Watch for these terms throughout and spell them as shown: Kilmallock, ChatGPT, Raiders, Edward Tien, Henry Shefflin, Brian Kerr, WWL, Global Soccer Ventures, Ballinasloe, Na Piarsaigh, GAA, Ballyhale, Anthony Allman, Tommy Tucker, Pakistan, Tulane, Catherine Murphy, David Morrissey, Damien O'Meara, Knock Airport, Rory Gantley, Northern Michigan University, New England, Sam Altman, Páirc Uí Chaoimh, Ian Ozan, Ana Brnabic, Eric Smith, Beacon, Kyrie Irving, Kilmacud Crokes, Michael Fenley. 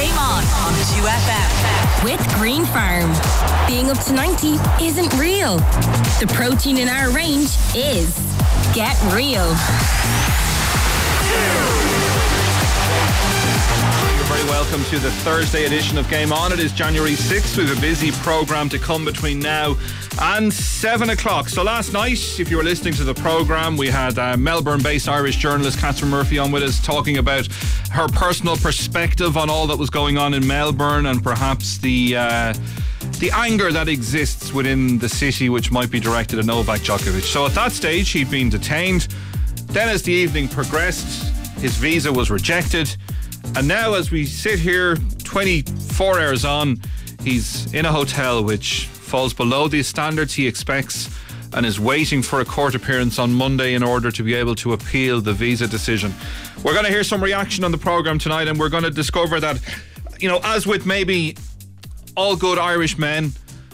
Game on 2FM with Green Farm. Being up to 90 isn't real. The protein in our range is. Get real. Very welcome to the Thursday edition of Game On. It is January 6th. We have a busy programme to come between now and 7 o'clock. So last night, if you were listening to the programme, we had Melbourne-based Irish journalist Catherine Murphy on with us talking about her personal perspective on all that was going on in Melbourne and perhaps the anger that exists within the city, which might be directed at Novak Djokovic. So at that stage, he'd been detained. Then as the evening progressed, his visa was rejected. And now as we sit here 24 hours on, he's in a hotel which falls below the standards he expects and is waiting for a court appearance on Monday in order to be able to appeal the visa decision. We're going to hear some reaction on the programme tonight, and we're going to discover that, you know, as with maybe all good Irish men,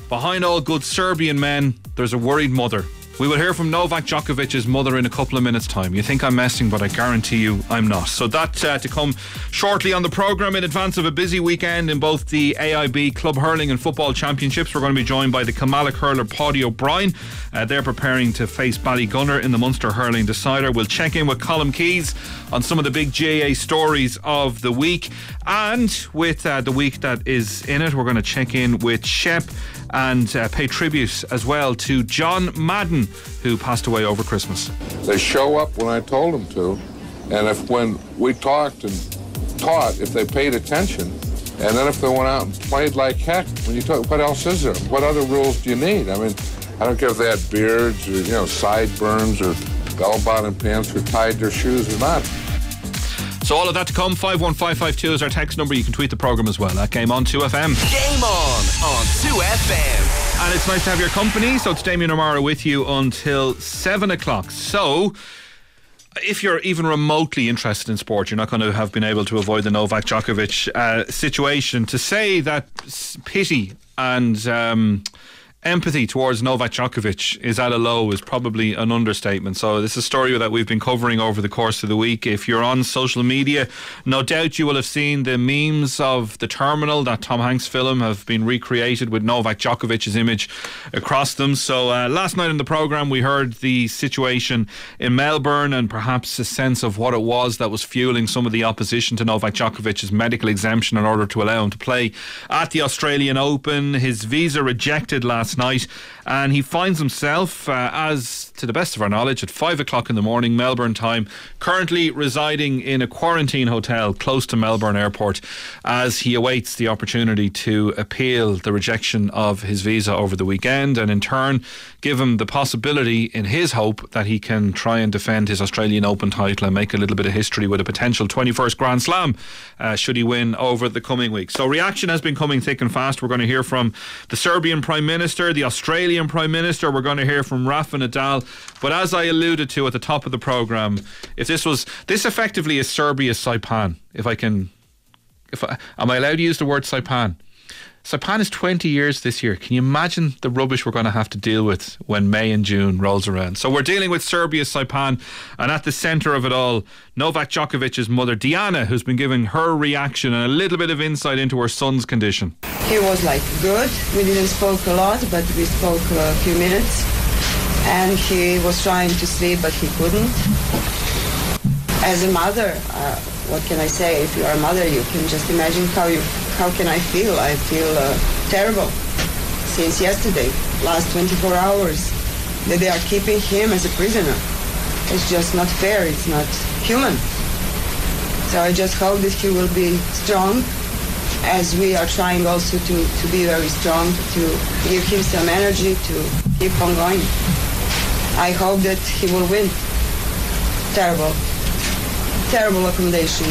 behind all good Serbian men, there's a worried mother. We will hear from Novak Djokovic's mother in a couple of minutes' time. You think I'm messing, but I guarantee you I'm not. So that to come shortly on the programme in advance of a busy weekend in both the AIB Club Hurling and Football Championships. We're going to be joined by the Kilmallock hurler Paudie O'Brien. They're preparing to face Ballygunner in the Munster Hurling Decider. We'll check in with Colm Keys on some of the big GAA stories of the week. And with the week that is in it, we're going to check in with Shep and pay tribute as well to John Madden, who passed away over Christmas. They show up when I told them to, and if when we talked and taught, if they paid attention, and then if they went out and played like heck, when you talk, what else is there? What other rules do you need? I mean, I don't care if they had beards or, you know, sideburns or bell-bottom pants or tied their shoes or not. So all of that to come. 51552 is our text number. You can tweet the programme as well. That Game On 2FM. Game on 2FM. And it's nice to have your company. So it's Damien O'Meara with you until 7 o'clock. So if you're even remotely interested in sport, you're not going to have been able to avoid the Novak Djokovic situation. To say that pity and empathy towards Novak Djokovic is at a low is probably an understatement. So this is a story that we've been covering over the course of the week. If you're on social media, no doubt you will have seen the memes of The Terminal, that Tom Hanks film, have been recreated with Novak Djokovic's image across them. So last night in the programme we heard the situation in Melbourne and perhaps a sense of what it was that was fueling some of the opposition to Novak Djokovic's medical exemption in order to allow him to play at the Australian Open. His visa rejected last night, and he finds himself, as to the best of our knowledge, at 5 o'clock in the morning Melbourne time, currently residing in a quarantine hotel close to Melbourne Airport as he awaits the opportunity to appeal the rejection of his visa over the weekend, and in turn give him the possibility, in his hope, that he can try and defend his Australian Open title and make a little bit of history with a potential 21st Grand Slam should he win over the coming week. So reaction has been coming thick and fast. We're going to hear from the Serbian Prime Minister, the Australian Prime Minister. We're going to hear from Rafa Nadal. But as I alluded to at the top of the programme, if this effectively is Serbia's Saipan. Am I allowed to use the word Saipan? Saipan is 20 years this year. Can you imagine the rubbish we're going to have to deal with when May and June rolls around? So we're dealing with Serbia's Saipan, and at the centre of it all, Novak Djokovic's mother, Diana, who's been giving her reaction and a little bit of insight into her son's condition. He was like good. We didn't spoke a lot, but we spoke a few minutes. And he was trying to sleep, but he couldn't. As a mother, what can I say? If you're a mother, you can just imagine how can I feel? I feel terrible since yesterday, last 24 hours, that they are keeping him as a prisoner. It's just not fair, it's not human. So I just hope that he will be strong, as we are trying also to be very strong, to give him some energy to keep on going. I hope that he will win. Terrible. Terrible accommodation.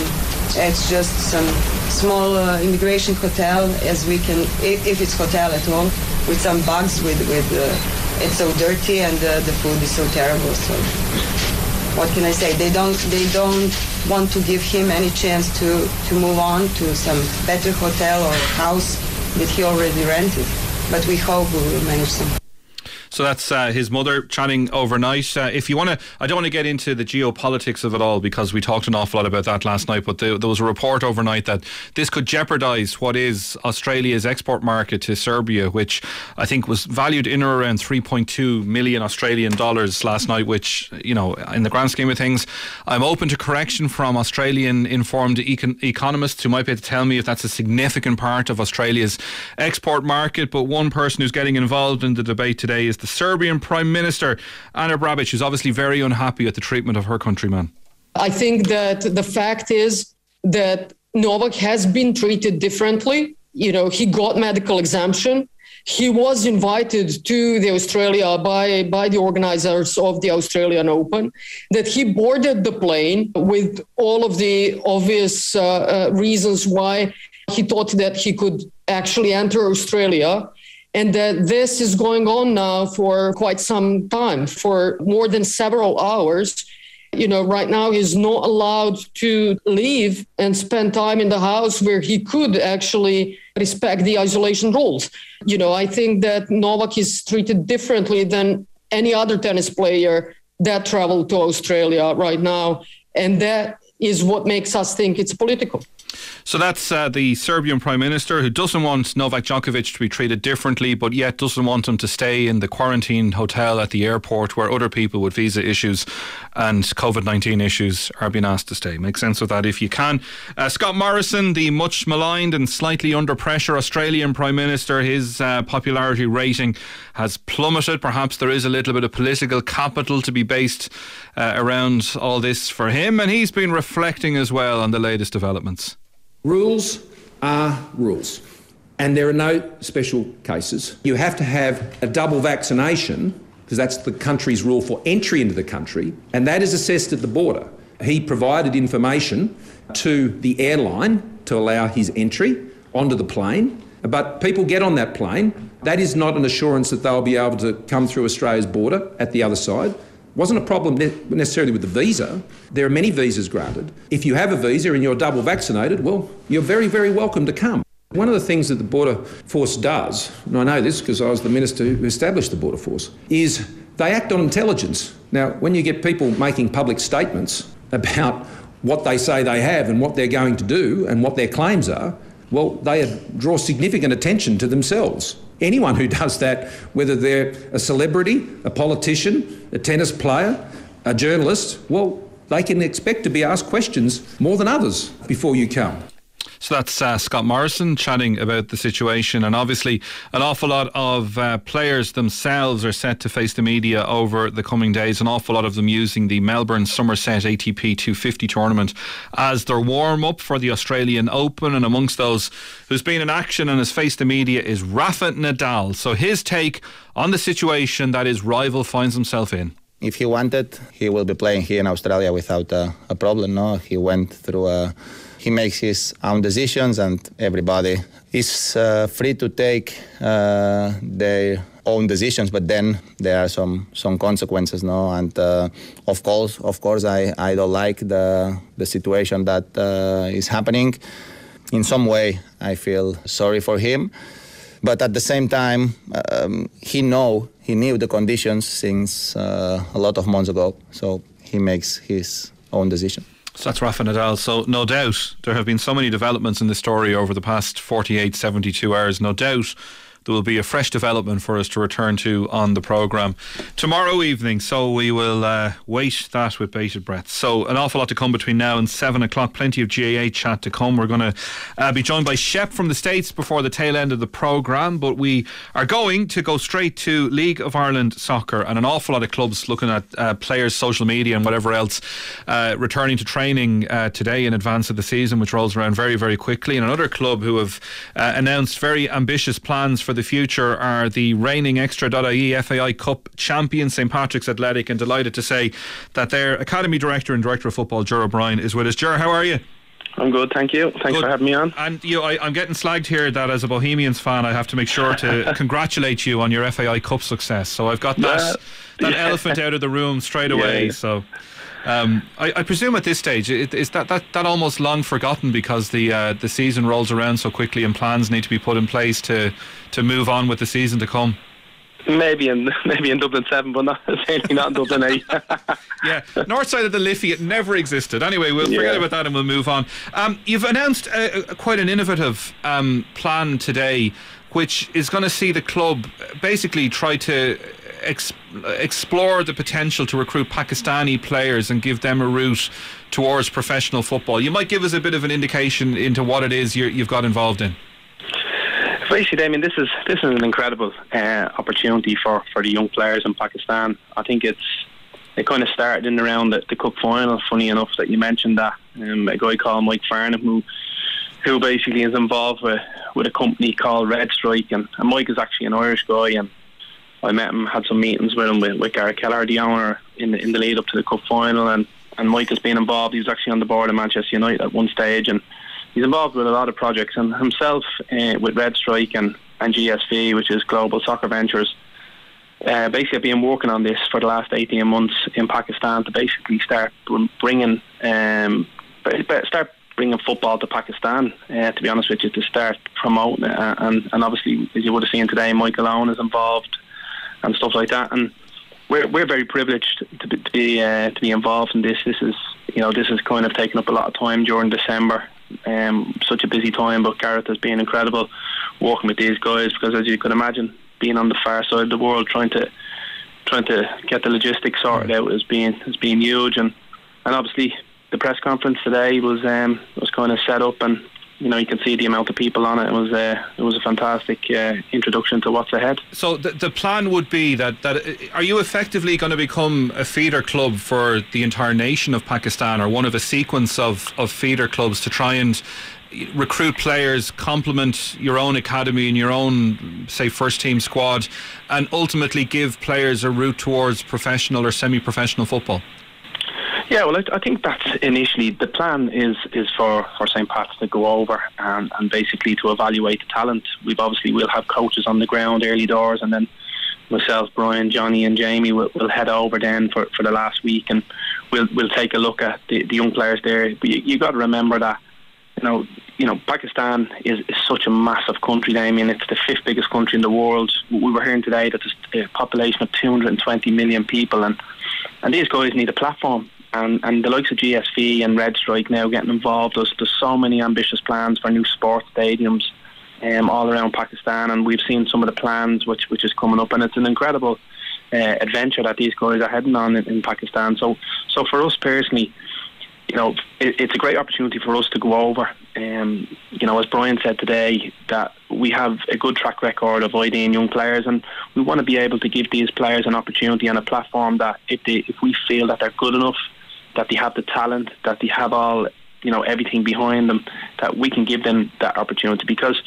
It's just some small immigration hotel, as we can, if it's hotel at all, with some bugs, it's so dirty, and the food is so terrible. So what can I say? They don't want to give him any chance to move on to some better hotel or house that he already rented. But we hope we will manage some. So that's his mother chatting overnight. If you want to, I don't want to get into the geopolitics of it all because we talked an awful lot about that last night, but there was a report overnight that this could jeopardise what is Australia's export market to Serbia, which I think was valued in or around 3.2 million Australian dollars last night, which, you know, in the grand scheme of things, I'm open to correction from Australian informed economists who might be able to tell me if that's a significant part of Australia's export market. But one person who's getting involved in the debate today is the Serbian Prime Minister, Ana Brnabic, who's obviously very unhappy at the treatment of her countryman. I think that the fact is that Novak has been treated differently. You know, he got medical exemption. He was invited to the Australia by the organizers of the Australian Open, that he boarded the plane with all of the obvious reasons why he thought that he could actually enter Australia, and that this is going on now for quite some time, for more than several hours. You know, right now he's not allowed to leave and spend time in the house where he could actually respect the isolation rules. You know, I think that Novak is treated differently than any other tennis player that traveled to Australia right now. And that is what makes us think it's political. So that's the Serbian Prime Minister, who doesn't want Novak Djokovic to be treated differently, but yet doesn't want him to stay in the quarantine hotel at the airport where other people with visa issues and COVID-19 issues are being asked to stay. Make sense of that if you can. Scott Morrison, the much maligned and slightly under pressure Australian Prime Minister, his popularity rating has plummeted. Perhaps there is a little bit of political capital to be based around all this for him, and he's been reflecting as well on the latest developments. Rules are rules, and there are no special cases. You have to have a double vaccination, because that's the country's rule for entry into the country, and that is assessed at the border. He provided information to the airline to allow his entry onto the plane, but people get on that plane. That is not an assurance that they'll be able to come through Australia's border at the other side. Wasn't a problem necessarily with the visa. There are many visas granted. If you have a visa and you're double vaccinated, well, you're very, very welcome to come. One of the things that the Border Force does, and I know this because I was the minister who established the Border Force, is they act on intelligence. Now, when you get people making public statements about what they say they have and what they're going to do and what their claims are, well, they draw significant attention to themselves. Anyone who does that, whether they're a celebrity, a politician, a tennis player, a journalist, well, they can expect to be asked questions more than others before you come. So that's Scott Morrison chatting about the situation, and obviously an awful lot of players themselves are set to face the media over the coming days, an awful lot of them using the Melbourne Somerset ATP 250 tournament as their warm-up for the Australian Open. And amongst those who's been in action and has faced the media is Rafa Nadal. So his take on the situation that his rival finds himself in. If he wanted, he will be playing here in Australia without a problem. No, he went through a... He makes his own decisions, and everybody is free to take their own decisions. But then there are some consequences, no? And of course, I don't like the situation that is happening. In some way, I feel sorry for him, but at the same time, he knew the conditions since a lot of months ago. So he makes his own decision. So that's Rafa Nadal. So no doubt there have been so many developments in the story over the past 48, 72 hours. No doubt there will be a fresh development for us to return to on the programme tomorrow evening. So we will wait that with bated breath. So an awful lot to come between now and 7 o'clock. Plenty of GAA chat to come. We're going to be joined by Shep from the States before the tail end of the programme. But we are going to go straight to League of Ireland soccer, and an awful lot of clubs looking at players' social media and whatever else returning to training today in advance of the season, which rolls around very, very quickly. And another club who have announced very ambitious plans for the future are the reigning Extra.ie FAI Cup champion St. Patrick's Athletic, and delighted to say that their Academy Director and Director of Football, Ger O'Brien, is with us. Ger, how are you? I'm good, thank you. Thanks for having me on. And you, I'm getting slagged here that as a Bohemians fan I have to make sure to congratulate you on your FAI Cup success. So I've got that elephant out of the room straight away. Yeah. So I presume at this stage is that almost long forgotten, because the season rolls around so quickly and plans need to be put in place to move on with the season to come. Maybe in Dublin 7, but not, certainly not in Dublin 8. Yeah, north side of the Liffey, it never existed. Anyway, we'll forget about that and we'll move on. You've announced quite an innovative plan today, which is going to see the club basically try to explore the potential to recruit Pakistani players and give them a route towards professional football. You might give us a bit of an indication into what it is you've got involved in. Basically, Damien, this is an incredible opportunity for the young players in Pakistan. I think it kind of started in around the cup final. Funny enough that you mentioned that, a guy called Mike Farnham who basically is involved with a company called Red Strike, and Mike is actually an Irish guy, and I met him, had some meetings with him with Gary Keller, the owner, in the lead up to the cup final, and Mike has been involved. He was actually on the board of Manchester United at one stage, and he's involved with a lot of projects, and himself with Red Strike and GSV, which is Global Soccer Ventures, basically have been working on this for the last 18 months in Pakistan to basically start bringing football to Pakistan, to be honest with you, to start promoting it. And obviously, as you would have seen today, Michael Owen is involved and stuff like that. And we're very privileged to be involved in this. This is kind of taken up a lot of time during December. Such a busy time, but Gareth has been incredible working with these guys, because as you can imagine, being on the far side of the world, trying to get the logistics sorted out has been huge, and obviously the press conference today was kind of set up, and you know, you can see the amount of people on it. It was a fantastic introduction to what's ahead. So the plan would be that are you effectively going to become a feeder club for the entire nation of Pakistan, or one of a sequence of feeder clubs to try and recruit players, complement your own academy and your own, say, first team squad, and ultimately give players a route towards professional or semi-professional football? Yeah, well, I think that's initially the plan is for St. Pat's to go over and basically to evaluate the talent. We'll have coaches on the ground early doors, and then myself, Brian, Johnny and Jamie will head over then for the last week, and we'll take a look at the young players there. But you got to remember that, you know, Pakistan is such a massive country. I mean, it's the 5th biggest country in the world. We were hearing today that there's a population of 220 million people, and these guys need a platform. And the likes of GSV and Red Strike now getting involved. There's so many ambitious plans for new sports stadiums all around Pakistan, and we've seen some of the plans which is coming up, and it's an incredible adventure that these guys are heading on in Pakistan. So for us personally, you know, it's a great opportunity for us to go over. You know, as Brian said today, that we have a good track record of IDing young players, and we want to be able to give these players an opportunity and a platform that if we feel that they're good enough, that they have the talent, that they have all, you know, everything behind them, that we can give them that opportunity, because,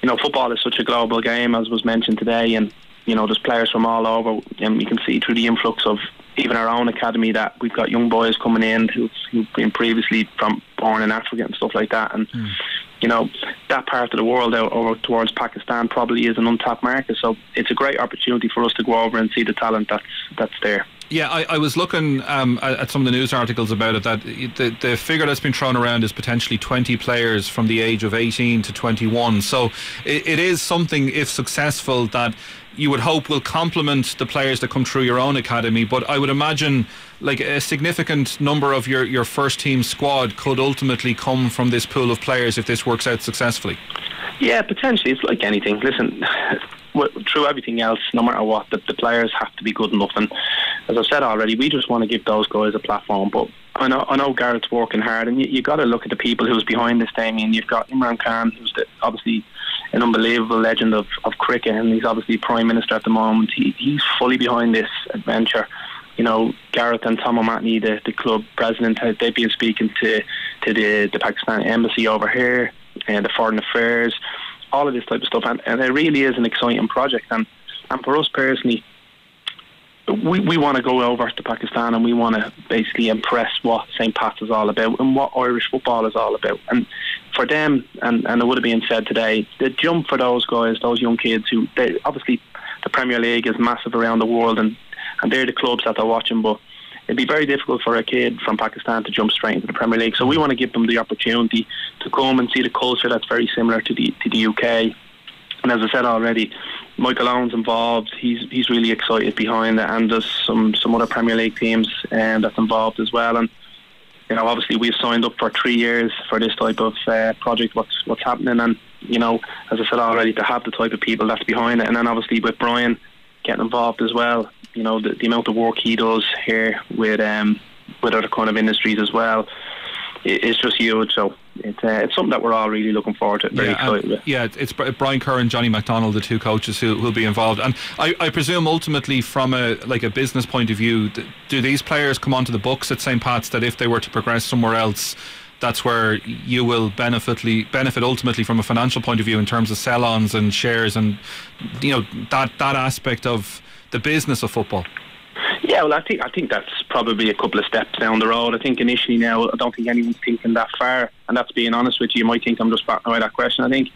you know, football is such a global game, as was mentioned today, and, you know, there's players from all over, and you can see through the influx of even our own academy that we've got young boys coming in who've been previously born in Africa and stuff like that, and, you know, that part of the world out over towards Pakistan probably is an untapped market, so it's a great opportunity for us to go over and see the talent that's there. Yeah, I was looking at some of the news articles about it, that the figure that's been thrown around is potentially 20 players from the age of 18 to 21. So it is something, if successful, that you would hope will complement the players that come through your own academy. But I would imagine, like, a significant number of your first team squad could ultimately come from this pool of players if this works out successfully. Yeah, potentially. It's like anything. Listen, through everything else, no matter what, the players have to be good enough, and as I've said already, we just want to give those guys a platform. But I know Gareth's working hard, and you got to look at the people who's behind this thing. And you've got Imran Khan, who's obviously an unbelievable legend of cricket, and he's obviously Prime Minister at the moment. He's fully behind this adventure. You know, Gareth and Tom O'Matney, the club president, they've been speaking to the Pakistan embassy over here, and the foreign affairs, all of this type of stuff, and it really is an exciting project, and for us personally, we want to go over to Pakistan, and we want to basically impress what St. Pat's is all about and what Irish football is all about. And for them, and it would have been said today, the jump for those guys, those young kids obviously the Premier League is massive around the world, and they're the clubs that they're watching, but it'd be very difficult for a kid from Pakistan to jump straight into the Premier League. So we want to give them the opportunity to come and see the culture that's very similar to the UK, And as I said already, Michael Owen's involved. He's really excited behind it, and there's some other Premier League teams that's involved as well. And you know, obviously, we've signed up for 3 years for this type of project. What's happening, and you know, as I said already, to have the type of people that's behind it, and then obviously with Brian getting involved as well. You know, the amount of work he does here with other kind of industries as well. It's just huge, so it's something that we're all really looking forward to. Very excited with. Yeah, it's Brian Kerr and Johnny McDonald, the two coaches who'll be involved. And I presume ultimately, from a business point of view, do these players come onto the books at St. Pat's that if they were to progress somewhere else, that's where you will benefit ultimately from a financial point of view in terms of sell-ons and shares and you know that aspect of the business of football? Yeah, well, I think that's probably a couple of steps down the road. I think initially now, I don't think anyone's thinking that far, and that's being honest with you. You might think I'm just batting away that question. I think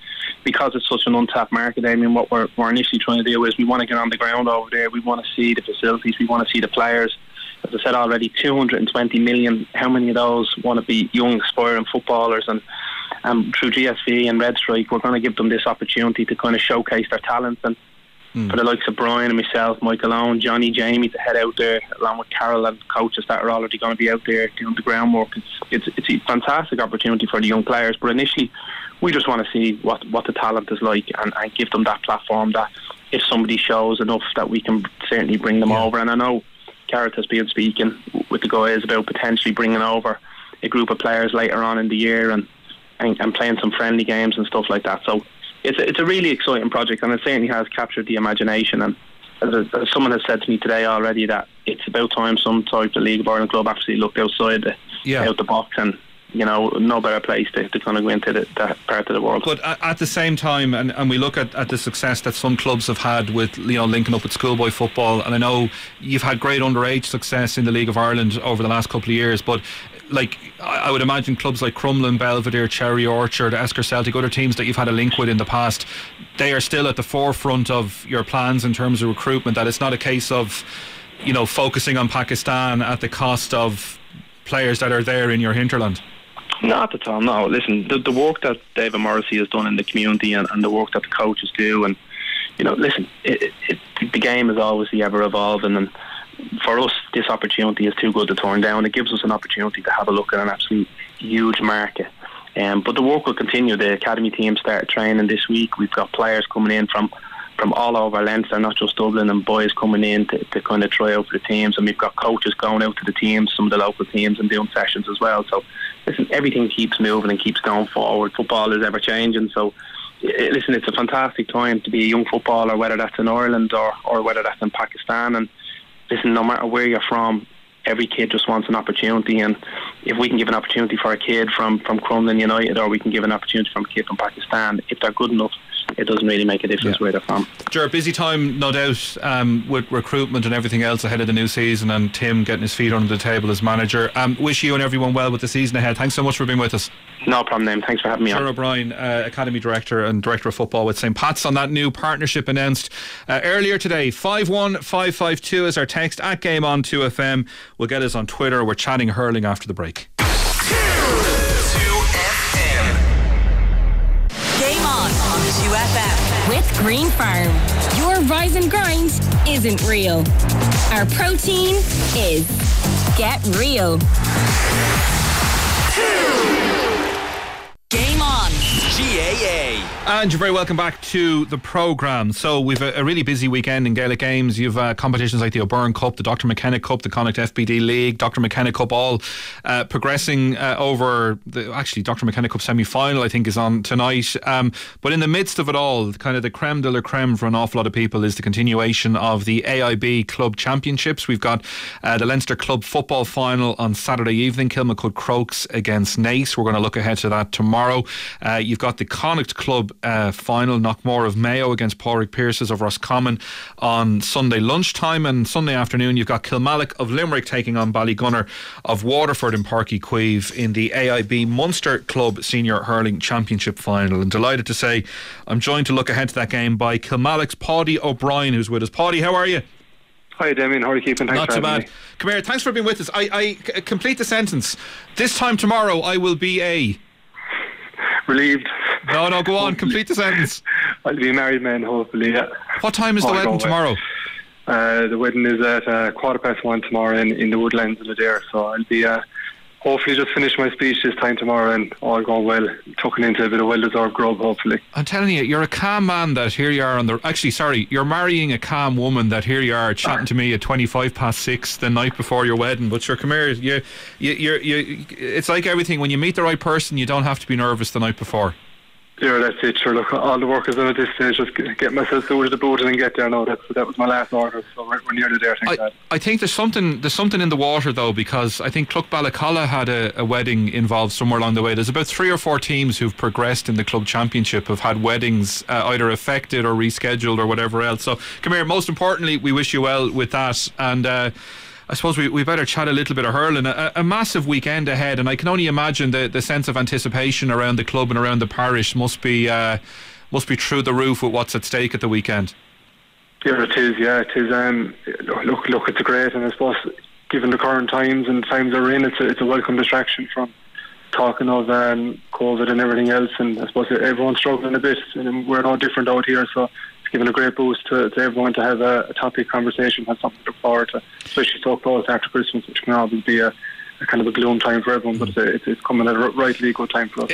because it's such an untapped market, I mean, what we're initially trying to do is we want to get on the ground over there. We want to see the facilities. We want to see the players. As I said already, 220 million. How many of those want to be young, aspiring footballers? And through GSV and Red Strike, we're going to give them this opportunity to kind of showcase their talents and. For the likes of Brian and myself, Michael Owen, Johnny, Jamie to head out there along with Carol and coaches that are already going to be out there doing the groundwork. It's a fantastic opportunity for the young players, but initially we just want to see what the talent is like and give them that platform that if somebody shows enough that we can certainly bring them over. And I know Carrot has been speaking with the guys about potentially bringing over a group of players later on in the year and playing some friendly games and stuff like that. So It's a really exciting project, and it certainly has captured the imagination. And as someone has said to me today already, that it's about time some type of League of Ireland club actually looked outside out the box, and you know, no better place to kind of go into that part of the world. But at the same time, and we look at the success that some clubs have had with, you know, linking up with schoolboy football, and I know you've had great underage success in the League of Ireland over the last couple of years, but like I would imagine clubs like Crumlin, Belvedere, Cherry Orchard, Esker Celtic, other teams that you've had a link with in the past, they are still at the forefront of your plans in terms of recruitment, that it's not a case of, you know, focusing on Pakistan at the cost of players that are there in your hinterland. Not at all, no. Listen, the work that David Morrissey has done in the community and the work that the coaches do, and, you know, listen, the game is obviously ever-evolving, and for us, this opportunity is too good to turn down. It gives us an opportunity to have a look at an absolute huge market. But the work will continue. The academy team start training this week. We've got players coming in from all over Leinster, not just Dublin, and boys coming in to kind of try out for the teams. And we've got coaches going out to the teams, some of the local teams, and doing sessions as well. So, listen, everything keeps moving and keeps going forward. Football is ever-changing. So, listen, it's a fantastic time to be a young footballer, whether that's in Ireland or whether that's in Pakistan. And listen, no matter where you're from, every kid just wants an opportunity, and if we can give an opportunity for a kid from Crumlin United, or we can give an opportunity from a kid from Pakistan, if they're good enough, it doesn't really make a difference where they're from. Ger, busy time, no doubt, with recruitment and everything else ahead of the new season, and Tim getting his feet under the table as manager. Wish you and everyone well with the season ahead. Thanks so much for being with us. No problem, Liam. Thanks for having me on. Ger O'Brien, Academy Director and Director of Football with St. Pat's, on that new partnership announced earlier today. 51552 is our text at GameOn2FM. Will get us on Twitter. We're chatting hurling after the break. On 2FM with Green Farm. Your rise and grind isn't real. Our protein is. Get real. Game on. GAA. And you're very welcome back to the programme. So we've a really busy weekend in Gaelic games. You've competitions like the O'Byrne Cup, the Dr. McKenna Cup, the Connacht FBD League, Dr. McKenna Cup, all progressing over actually Dr. McKenna Cup semi-final, I think, is on tonight. But in the midst of it all, kind of the creme de la creme for an awful lot of people is the continuation of the AIB Club Championships. We've got the Leinster Club Football Final on Saturday evening, Kilmacud Crokes against Naas. We're going to look ahead to that tomorrow. You've got the Connacht Club final, Knockmore of Mayo against Pádraig Pearses of Roscommon on Sunday lunchtime, and Sunday afternoon you've got Kilmallock of Limerick taking on Ballygunner of Waterford in Páirc Uí Chaoimh in the AIB Munster Club Senior Hurling Championship Final. And delighted to say I'm joined to look ahead to that game by Kilmallock's Paudie O'Brien, who's with us. Paudie, how are you? Hi Damien, how are you keeping? Thanks. Not too bad. Me. Come here, thanks for being with us. I complete the sentence. This time tomorrow I will be relieved. No, go on, complete the sentence. I'll be a married man, hopefully, yeah. What time is the wedding tomorrow? The wedding is at 1:15 tomorrow in the Woodlands in Adair, so I'll be hopefully just finish my speech this time tomorrow and all going well, tucking into a bit of well-deserved grub, hopefully. I'm telling you, you're a calm man that here you are on the... Actually, sorry, you're marrying a calm woman that here you are chatting to me at 6:25 the night before your wedding. But sure, come here, you, it's like everything. When you meet the right person, you don't have to be nervous the night before. Yeah, that's it. Sure, look, all the work is done at this stage. Just get myself through to the boat and then get there. No, that was my last order, so we're nearly there. I think there's something in the water though, because I think Cluck Ballacalla had a wedding involved somewhere along the way. There's about 3 or 4 teams who've progressed in the club championship have had weddings either affected or rescheduled or whatever else. So come here. Most importantly, we wish you well with that, and I suppose we better chat a little bit of hurling. A massive weekend ahead, and I can only imagine the sense of anticipation around the club and around the parish must be through the roof with what's at stake at the weekend. Yeah, it is. Yeah, it is. Look, it's great, and I suppose given the current times and times we're in, it's a welcome distraction from talking of COVID and everything else. And I suppose everyone's struggling a bit, and we're no different out here, so. Given a great boost to everyone to have a topic conversation, have something to look forward to, especially so close after Christmas, which can always be a kind of a gloom time for everyone, but it's coming at a rightly good time for us.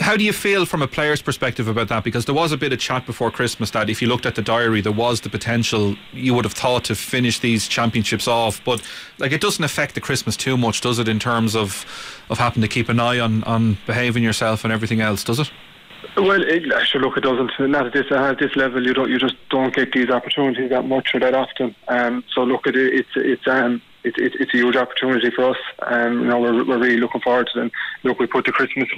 How do you feel from a player's perspective about that? Because there was a bit of chat before Christmas that if you looked at the diary, there was the potential you would have thought to finish these championships off, but like it doesn't affect the Christmas too much, does it, in terms of having to keep an eye on behaving yourself and everything else, does it? Well, sure, look, it doesn't. Not at this level, you just don't get these opportunities that much or that often. So look, it's a huge opportunity for us. You know, we're really looking forward to them. Look, we put the Christmas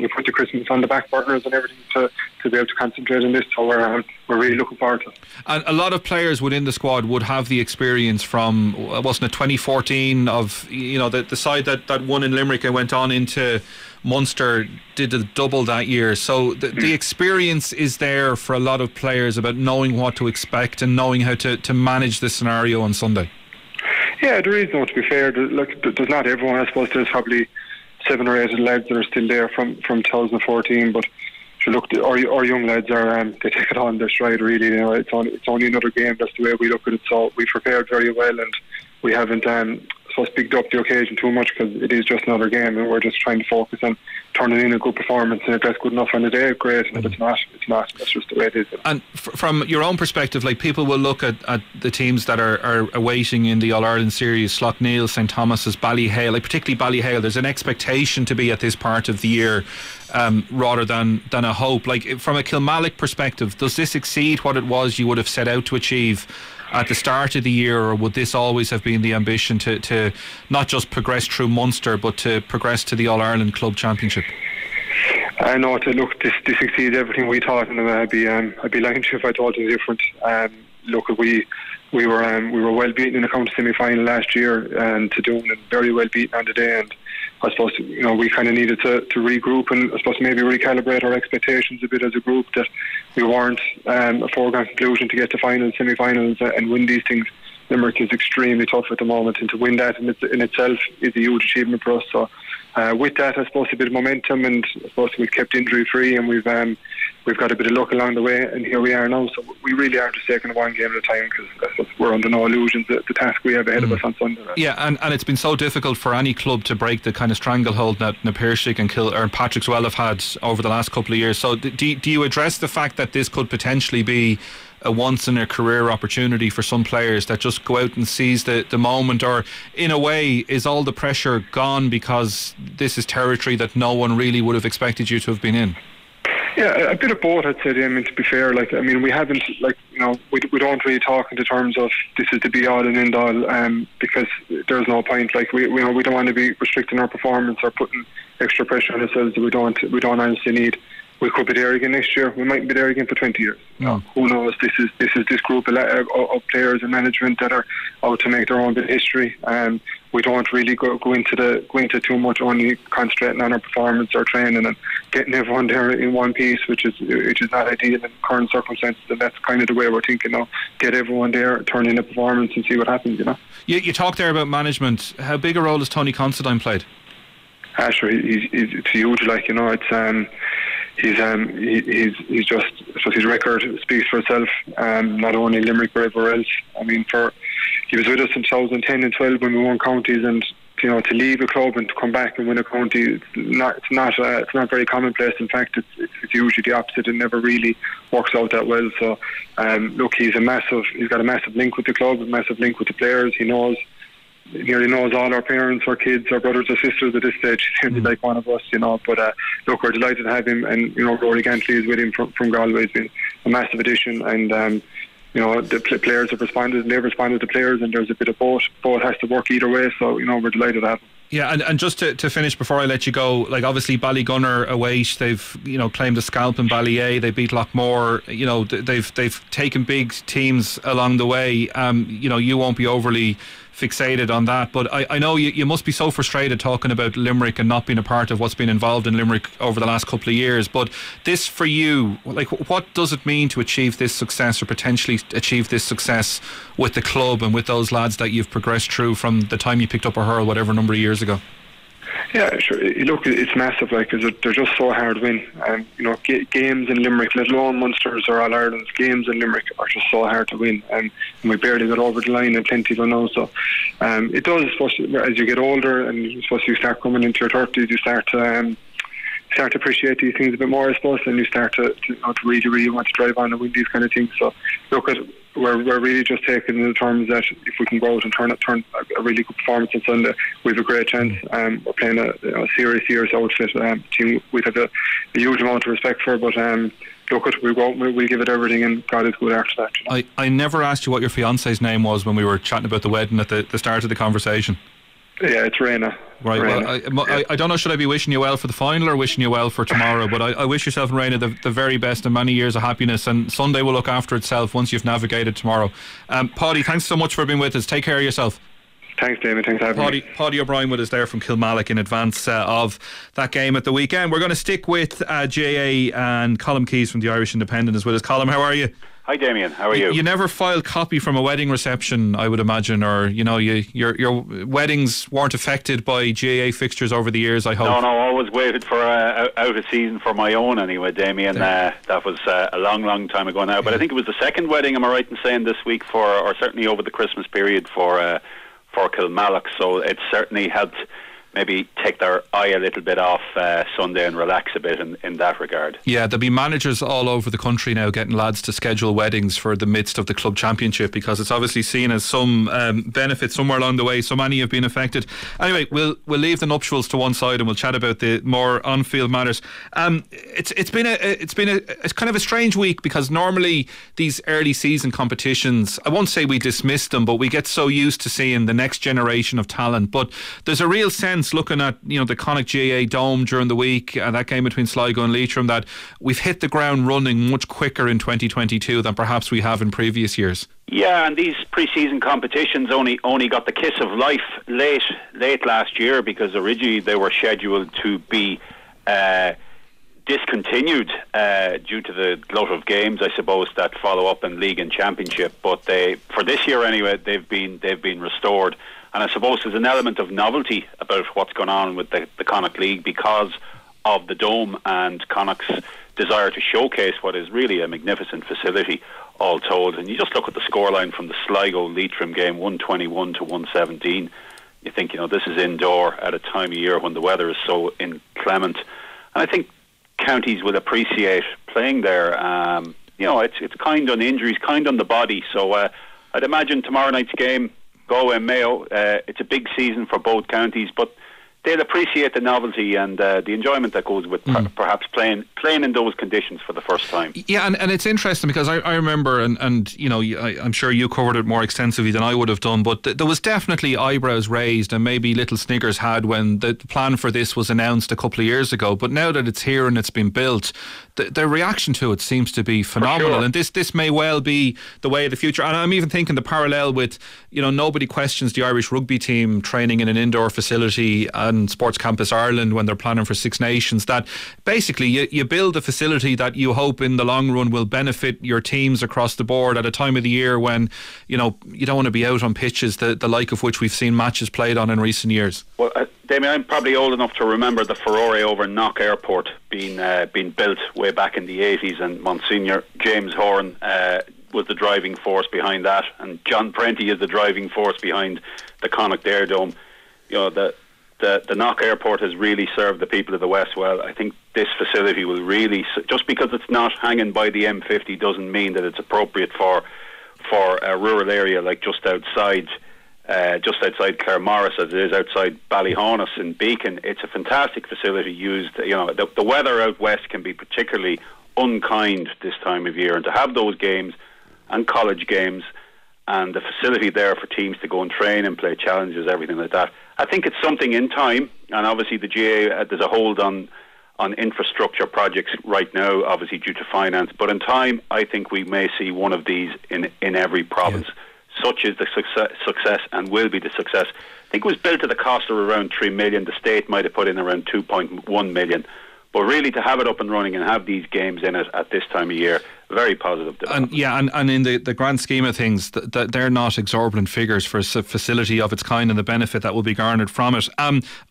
on the back burners and everything to be able to concentrate on this. So we're really looking forward to it. And a lot of players within the squad would have the experience from, wasn't it 2014 of, you know, the side that won in Limerick and went on into Munster, did the double that year, so the experience is there for a lot of players about knowing what to expect and knowing how to manage the scenario on Sunday. Yeah, there is, no, to be fair, there's not everyone. I suppose there's probably 7 or 8 lads that are still there from 2014, but look, our young lads are they take it on their stride, really. You know, it's only another game. That's the way we look at it. So we prepared very well, and we haven't bigged up the occasion too much, because it is just another game, and we're just trying to focus on turning in a good performance, and if that's good enough on the day, great, and if it's not, that's just the way it is. And from your own perspective, like, people will look at the teams that are awaiting in the All-Ireland series, Slough-Neagh, St Thomas's, Ballyhale, like particularly Ballyhale, there's an expectation to be at this part of the year rather than a hope. Like, from a Kilmallock perspective, does this exceed what it was you would have set out to achieve at the start of the year, or would this always have been the ambition to not just progress through Munster, but to progress to the All-Ireland Club Championship? I know, look, this exceeds everything we thought, and I'd be lying to you if I told you different. Look, we were well beaten in the county semi-final last year, and to Doon, and very well beaten on the day, and I suppose, you know, we kind of needed to regroup and I suppose maybe recalibrate our expectations a bit as a group, that we weren't a foregone conclusion to get to finals, semi-finals and win these things. Limerick is extremely tough at the moment, and to win that in itself is a huge achievement for us. So with that, I suppose, a bit of momentum, and I suppose we've kept injury free, and we've got a bit of luck along the way, and here we are now. So we really are just taking one game at a time, because we're under no illusions that the task we have ahead of us on Sunday. Yeah, and it's been so difficult for any club to break the kind of stranglehold that Na Piarsaigh and Patrick's Well have had over the last couple of years. So do you address the fact that this could potentially be a once-in-a-career opportunity for some players that just go out and seize the moment, or in a way is all the pressure gone because this is territory that no one really would have expected you to have been in? Yeah, a bit of both, I'd say. I mean, to be fair, like, I mean, we haven't, like, you know, we don't really talk in the terms of this is the be-all and end-all, because there's no point. Like, we don't want to be restricting our performance or putting extra pressure on ourselves that we don't honestly need. We could be there again next year. We mightn't be there again for 20 years. No. Who knows? This is this group of players and management that are out to make their own bit of history. We don't really go into too much, only concentrating on our performance, our training, and getting everyone there in one piece, which is not ideal in current circumstances. And that's kind of the way we're thinking now. Get everyone there, turn in a performance, and see what happens. You know. You talked there about management. How big a role has Tony Considine played? Sure, it's huge. Like, you know, it's. He's just suppose his record speaks for itself, not only in Limerick but everywhere else. I mean, he was with us in 2010 and 12 when we won counties, and you know, to leave a club and to come back and win a county, it's not very commonplace. In fact, it's usually the opposite. It never really works out that well. So, look, he's got a massive link with the club, a massive link with the players. He nearly knows all our parents, our kids, our brothers, our sisters at this stage. He's like one of us, you know. But look, we're delighted to have him, and you know, Rory Gantley is with him from Galway. He's been a massive addition, and you know, the players have responded, and they've responded to players, and there's a bit of both. Both has to work either way, so you know, we're delighted to have him. Yeah, and just to finish before I let you go, like obviously Ballygunner away, they've claimed a scalp in Ballyhale, they beat Lockmore, you know, they've taken big teams along the way. You know, you won't be overly fixated on that, but I know you must be so frustrated talking about Limerick and not being a part of what's been involved in Limerick over the last couple of years. But this for you, like, what does it mean to achieve this success, or potentially achieve this success with the club and with those lads that you've progressed through from the time you picked up a hurl whatever number of years ago? Yeah, sure. Look, it's massive. Like, they're just so hard to win. You know, games in Limerick, let alone Munsters or All Ireland's, games in Limerick are just so hard to win, and we barely got over the line in plenty of them now. So, it does. As you get older, and you start coming into your 30s, you start to appreciate these things a bit more, I suppose, and you start to really, really want to drive on and win these kind of things. So, look, we're really just taking the terms that if we can go out and turn a really good performance on Sunday, we have a great chance. We're playing a serious outfit, team we have a huge amount of respect for, but look, we go out, we'll give it everything, and God is good after that. You know? I never asked you what your fiance's name was when we were chatting about the wedding at the start of the conversation. Yeah, it's Raina. Right, Raina. Well, I don't know, should I be wishing you well for the final or wishing you well for tomorrow, but I wish yourself and Raina the very best and many years of happiness, and Sunday will look after itself once you've navigated tomorrow. Paudie, thanks so much for being with us. Take care of yourself. Thanks, Damien. Thanks for having me. Paudie O'Brien with us there from Kilmallock in advance of that game at the weekend. We're going to stick with JA, and Colm Keys from the Irish Independent is with us. Colm, how are you? Hi, Damien. How are you? You never filed copy from a wedding reception, I would imagine, or you know, your weddings weren't affected by GAA fixtures over the years, I hope. No, I always waited for out of season for my own anyway, Damien. That was a long time ago now, but yeah. I think it was the second wedding, am I right in saying, this week or certainly over the Christmas period for Kilmallock, so it certainly helped maybe take their eye a little bit off Sunday and relax a bit in that regard. Yeah, there'll be managers all over the country now getting lads to schedule weddings for the midst of the club championship, because it's obviously seen as some benefit somewhere along the way. So many have been affected. Anyway, we'll leave the nuptials to one side and we'll chat about the more on-field matters. It's kind of a strange week, because normally these early season competitions, I won't say we dismiss them, but we get so used to seeing the next generation of talent. But there's a real sense, looking at the Connacht GAA Dome during the week and that game between Sligo and Leitrim, that we've hit the ground running much quicker in 2022 than perhaps we have in previous years. Yeah, and these pre-season competitions only got the kiss of life late last year, because originally they were scheduled to be discontinued due to the glut of games, I suppose, that follow up in league and championship. But they, for this year anyway, they've been restored. And I suppose there's an element of novelty about what's going on with the Connacht League because of the Dome and Connacht's desire to showcase what is really a magnificent facility, all told. And you just look at the scoreline from the Sligo-Leitrim game, 121 to 117. You think, this is indoor at a time of year when the weather is so inclement. And I think counties will appreciate playing there. It's kind on injuries, kind on the body. So I'd imagine tomorrow night's game, Galway and Mayo, it's a big season for both counties, but they'll appreciate the novelty and the enjoyment that goes with perhaps playing in those conditions for the first time. Yeah, and it's interesting, because I remember, and I'm sure you covered it more extensively than I would have done, but there was definitely eyebrows raised and maybe little sniggers had when the plan for this was announced a couple of years ago. But now that it's here and it's been built, the reaction to it seems to be phenomenal. Sure. And this may well be the way of the future. And I'm even thinking the parallel with, nobody questions the Irish rugby team training in an indoor facility and Sports Campus Ireland when they're planning for Six Nations, that basically you build a facility that you hope in the long run will benefit your teams across the board at a time of the year when you don't want to be out on pitches the like of which we've seen matches played on in recent years. Well, Damien, I'm probably old enough to remember the Ferrari over Knock Airport being built way back in the 80s, and Monsignor James Horan was the driving force behind that, and John Prenti is the driving force behind the Connacht Airdome. You know, the Knock Airport has really served the people of the West well. I think this facility will really, just because it's not hanging by the M50 doesn't mean that it's appropriate for a rural area like just outside Claremorris, as it is outside Ballyhonus in Beacon. It's a fantastic facility used. You know, the weather out west can be particularly unkind this time of year, and to have those games and college games and the facility there for teams to go and train and play challenges, everything like that. I think it's something in time, and obviously the GAA, there's a hold on infrastructure projects right now, obviously due to finance, but in time I think we may see one of these in every province. Yeah. Such is the success and will be the success. I think it was built at a cost of around 3 million. The state might have put in around 2.1 million. But really, to have it up and running and have these games in it at this time of year, very positive development. And yeah, and in the grand scheme of things, they're not exorbitant figures for a facility of its kind and the benefit that will be garnered from it.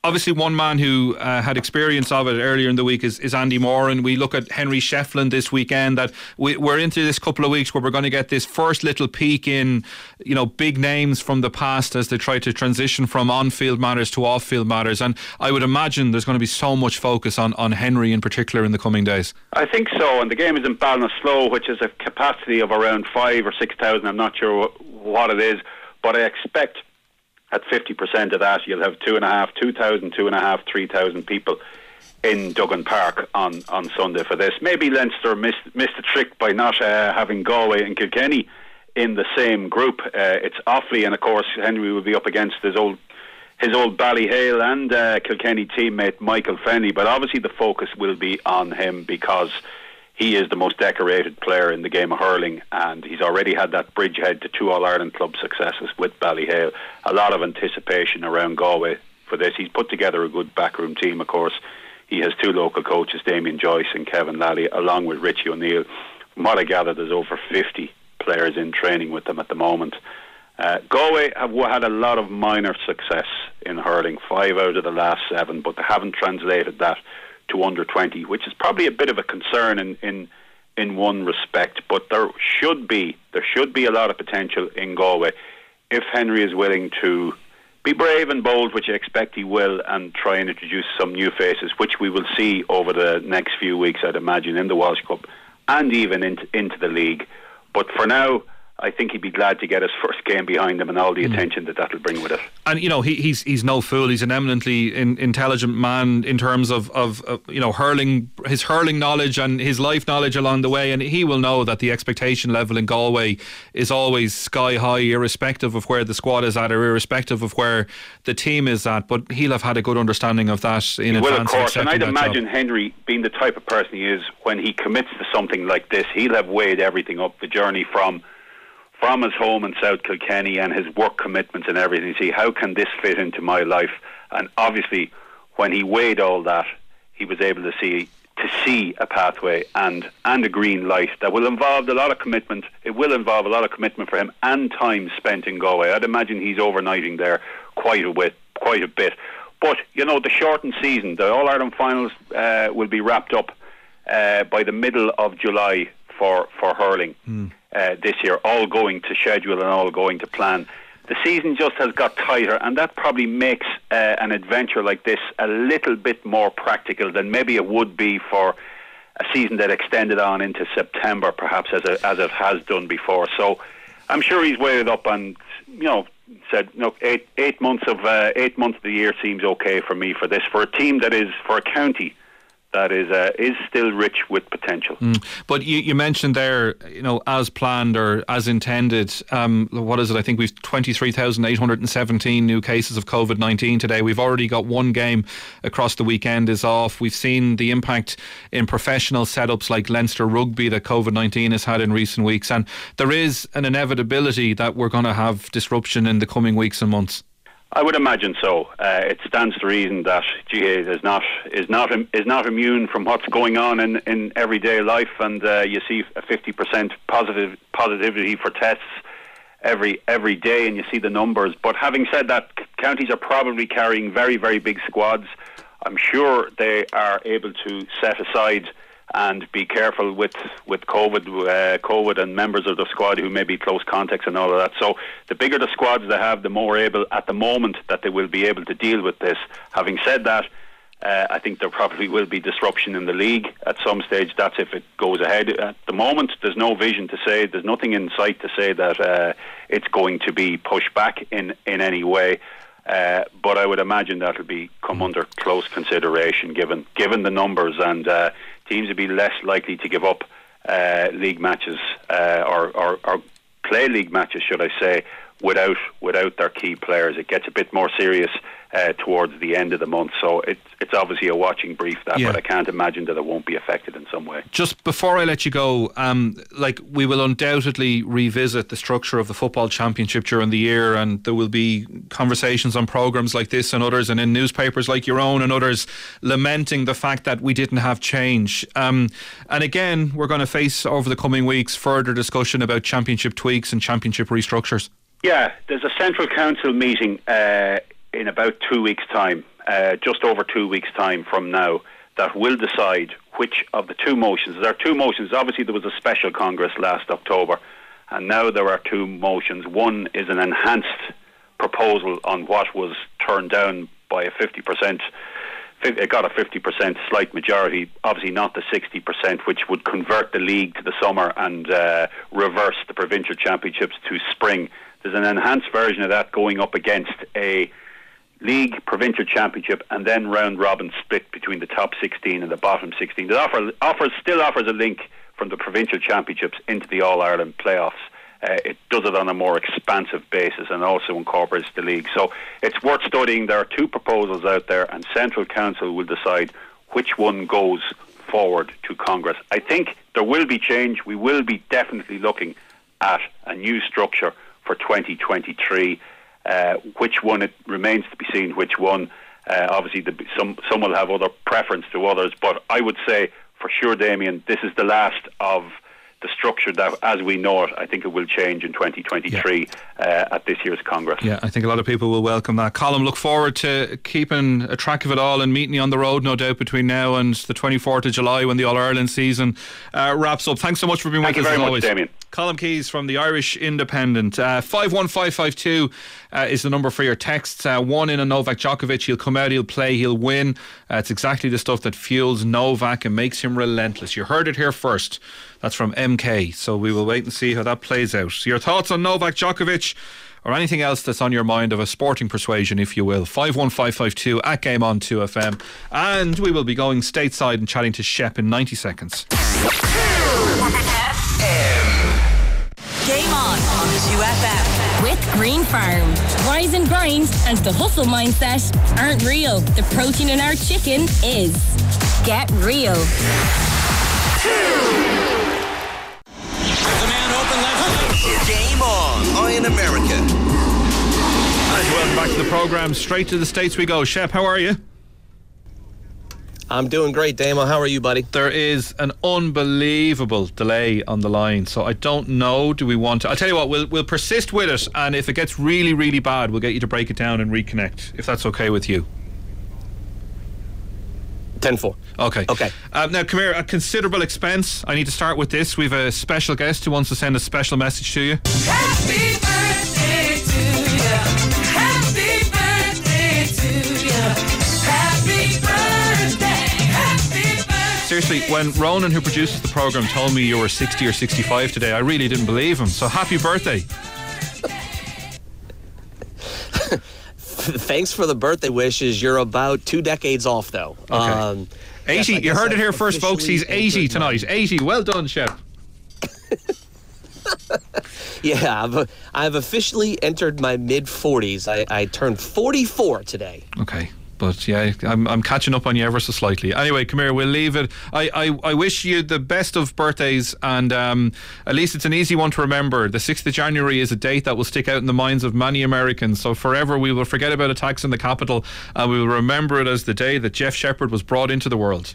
Obviously, one man who had experience of it earlier in the week is Andy Moore, and we look at Henry Shefflin this weekend. That we're into this couple of weeks where we're going to get this first little peek in, you know, big names from the past as they try to transition from on-field matters to off-field matters. And I would imagine there's going to be so much focus on Henry in particular in the coming days. I think so, and the game is in Ballinasloe, which is a capacity of around 5,000 or 6,000. I'm not sure what it is, but I expect at 50% of that you'll have 2,500 people in Duggan Park on Sunday for this. Maybe Leinster missed a trick by not having Galway and Kilkenny in the same group. It's Offaly, and of course Henry will be up against his old Ballyhale and Kilkenny teammate Michael Fenley, but obviously the focus will be on him because he is the most decorated player in the game of hurling, and he's already had that bridgehead to two All-Ireland club successes with Ballyhale. A lot of anticipation around Galway for this. He's put together a good backroom team, of course. He has two local coaches, Damien Joyce and Kevin Lally, along with Richie O'Neill. From what I gather, there's over 50 players in training with them at the moment. Galway have had a lot of minor success in hurling, 5 out of the last 7, but they haven't translated that to under 20, which is probably a bit of a concern in one respect, but there should be a lot of potential in Galway if Henry is willing to be brave and bold, which I expect he will, and try and introduce some new faces, which we will see over the next few weeks, I'd imagine, in the Welsh Cup and even into the league. But for now, I think he'd be glad to get his first game behind him and all the attention that'll bring with it. And you know, he's no fool. He's an eminently intelligent man in terms of you know, hurling, his hurling knowledge and his life knowledge along the way, and he will know that the expectation level in Galway is always sky high, irrespective of where the squad is at or irrespective of where the team is at. But he'll have had a good understanding of that in advance. Well, of course, and I'd imagine job. Henry, being the type of person he is, when he commits to something like this, he'll have weighed everything up, the journey from his home in South Kilkenny and his work commitments and everything. See, how can this fit into my life? And obviously, when he weighed all that, he was able to see a pathway and a green light that will involve a lot of commitment. It will involve a lot of commitment for him and time spent in Galway. I'd imagine he's overnighting there quite a bit. But, you know, the shortened season, the All-Ireland finals will be wrapped up by the middle of July for hurling. This year, all going to schedule and all going to plan. The season just has got tighter, and that probably makes an adventure like this a little bit more practical than maybe it would be for a season that extended on into September, perhaps, as it has done before. So I'm sure he's weighed up and, you know, said, "Look, eight months of the year seems okay for me for this, for a team that is, for a county that is still rich with potential." But you mentioned there, you know, as planned or as intended, what is it? I think we've 23,817 new cases of COVID-19 today. We've already got one game across the weekend is off. We've seen the impact in professional setups like Leinster Rugby that COVID-19 has had in recent weeks. And there is an inevitability that we're going to have disruption in the coming weeks and months. I would imagine so. It stands to reason that GAA is not immune from what's going on in everyday life, and you see a 50% positivity for tests. every day, and you see the numbers. But having said that, counties are probably carrying very, very big squads. I'm sure they are able to set aside and be careful with COVID and members of the squad who may be close contacts and all of that. So the bigger the squads they have, the more able at the moment that they will be able to deal with this. Having said that, I think there probably will be disruption in the league at some stage. That's if it goes ahead. At the moment, there's no vision to say, there's nothing in sight to say that it's going to be pushed back in any way. But I would imagine that will be come under close consideration given the numbers, and teams would be less likely to give up league matches or play league matches, should I say, without their key players. It gets a bit more serious towards the end of the month, so it's obviously a watching brief that, yeah. But I can't imagine that it won't be affected in some way. Just before I let you go, we will undoubtedly revisit the structure of the football championship during the year, and there will be conversations on programmes like this and others, and in newspapers like your own and others, lamenting the fact that we didn't have change. And again, we're going to face over the coming weeks further discussion about championship tweaks and championship restructures. Yeah, there's a Central Council meeting in about 2 weeks' time, just over 2 weeks' time from now, that will decide which of the two motions. There are two motions. Obviously, there was a special Congress last October, and now there are two motions. One is an enhanced proposal on what was turned down by a 50%. It got a 50% slight majority, obviously not the 60%, which would convert the league to the summer and reverse the provincial championships to spring. There's an enhanced version of that going up against a league, provincial championship, and then round-robin split between the top 16 and the bottom 16. That still offers a link from the provincial championships into the All-Ireland playoffs. It does it on a more expansive basis and also incorporates the league. So it's worth studying. There are two proposals out there, and Central Council will decide which one goes forward to Congress. I think there will be change. We will be definitely looking at a new structure for 2023. Which one, it remains to be seen which one. Obviously, some will have other preference to others, but I would say for sure, Damien, this is the last of the structure that, as we know it, I think it will change in 2023, yeah. At this year's Congress. Yeah, I think a lot of people will welcome that. Colm, look forward to keeping a track of it all and meeting you on the road, no doubt, between now and the 24th of July when the All-Ireland season wraps up. Thanks so much for being with us as always. Thank you very much, Damien. Colm Keys from the Irish Independent. 51552 is the number for your texts. One in a Novak Djokovic. He'll come out, he'll play, he'll win. It's exactly the stuff that fuels Novak and makes him relentless. You heard it here first. That's from MK. So we will wait and see how that plays out. Your thoughts on Novak Djokovic or anything else that's on your mind of a sporting persuasion, if you will. 51552 at Game On 2FM. And we will be going stateside and chatting to Shep in 90 seconds. Game on 2FM with Green Farm. Rise and grind and the hustle mindset aren't real. The protein in our chicken is. Get real. There's a man open left. Game on. Eye in America. And welcome back to the programme. Straight to the States we go. Shep, how are you? I'm doing great, Damo. How are you, buddy? There is an unbelievable delay on the line, so I don't know. Do we want to? I'll tell you what, we'll persist with it, and if it gets really, really bad, we'll get you to break it down and reconnect, if that's okay with you. 10-4. Okay. Now, come here, at considerable expense, I need to start with this. We have a special guest who wants to send a special message to you. Happy birthday to you. Happy birthday to you. Happy birthday. Happy birthday. Seriously, when Ronan, who produces the programme, told me you were 60 or 65 today, I really didn't believe him. So, happy birthday. Thanks for the birthday wishes. You're about 2 decades off, though. Okay. 80. You heard it here first, folks. He's 80 tonight. 80. Well done, Shep. Yeah, I've officially entered my mid-40s. I turned 44 today. Okay. But yeah, I'm catching up on you ever so slightly. Anyway, come here, we'll leave it. I wish you the best of birthdays, and at least it's an easy one to remember. The 6th of January is a date that will stick out in the minds of many Americans. So forever we will forget about attacks in the Capitol, and we will remember it as the day that Jeff Shepherd was brought into the world.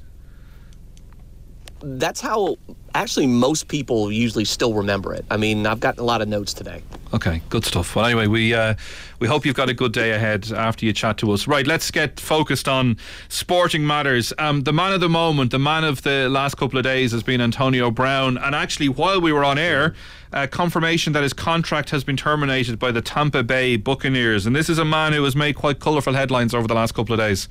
that's how actually most people usually still remember it. I mean, I've gotten a lot of notes today. Okay, good stuff. Well, anyway, we hope you've got a good day ahead after you chat to us. Right, let's get focused on sporting matters. The man of the moment, the man of the last couple of days has been Antonio Brown. And actually, while we were on air, confirmation that his contract has been terminated by the Tampa Bay Buccaneers. And this is a man who has made quite colourful headlines over the last couple of days.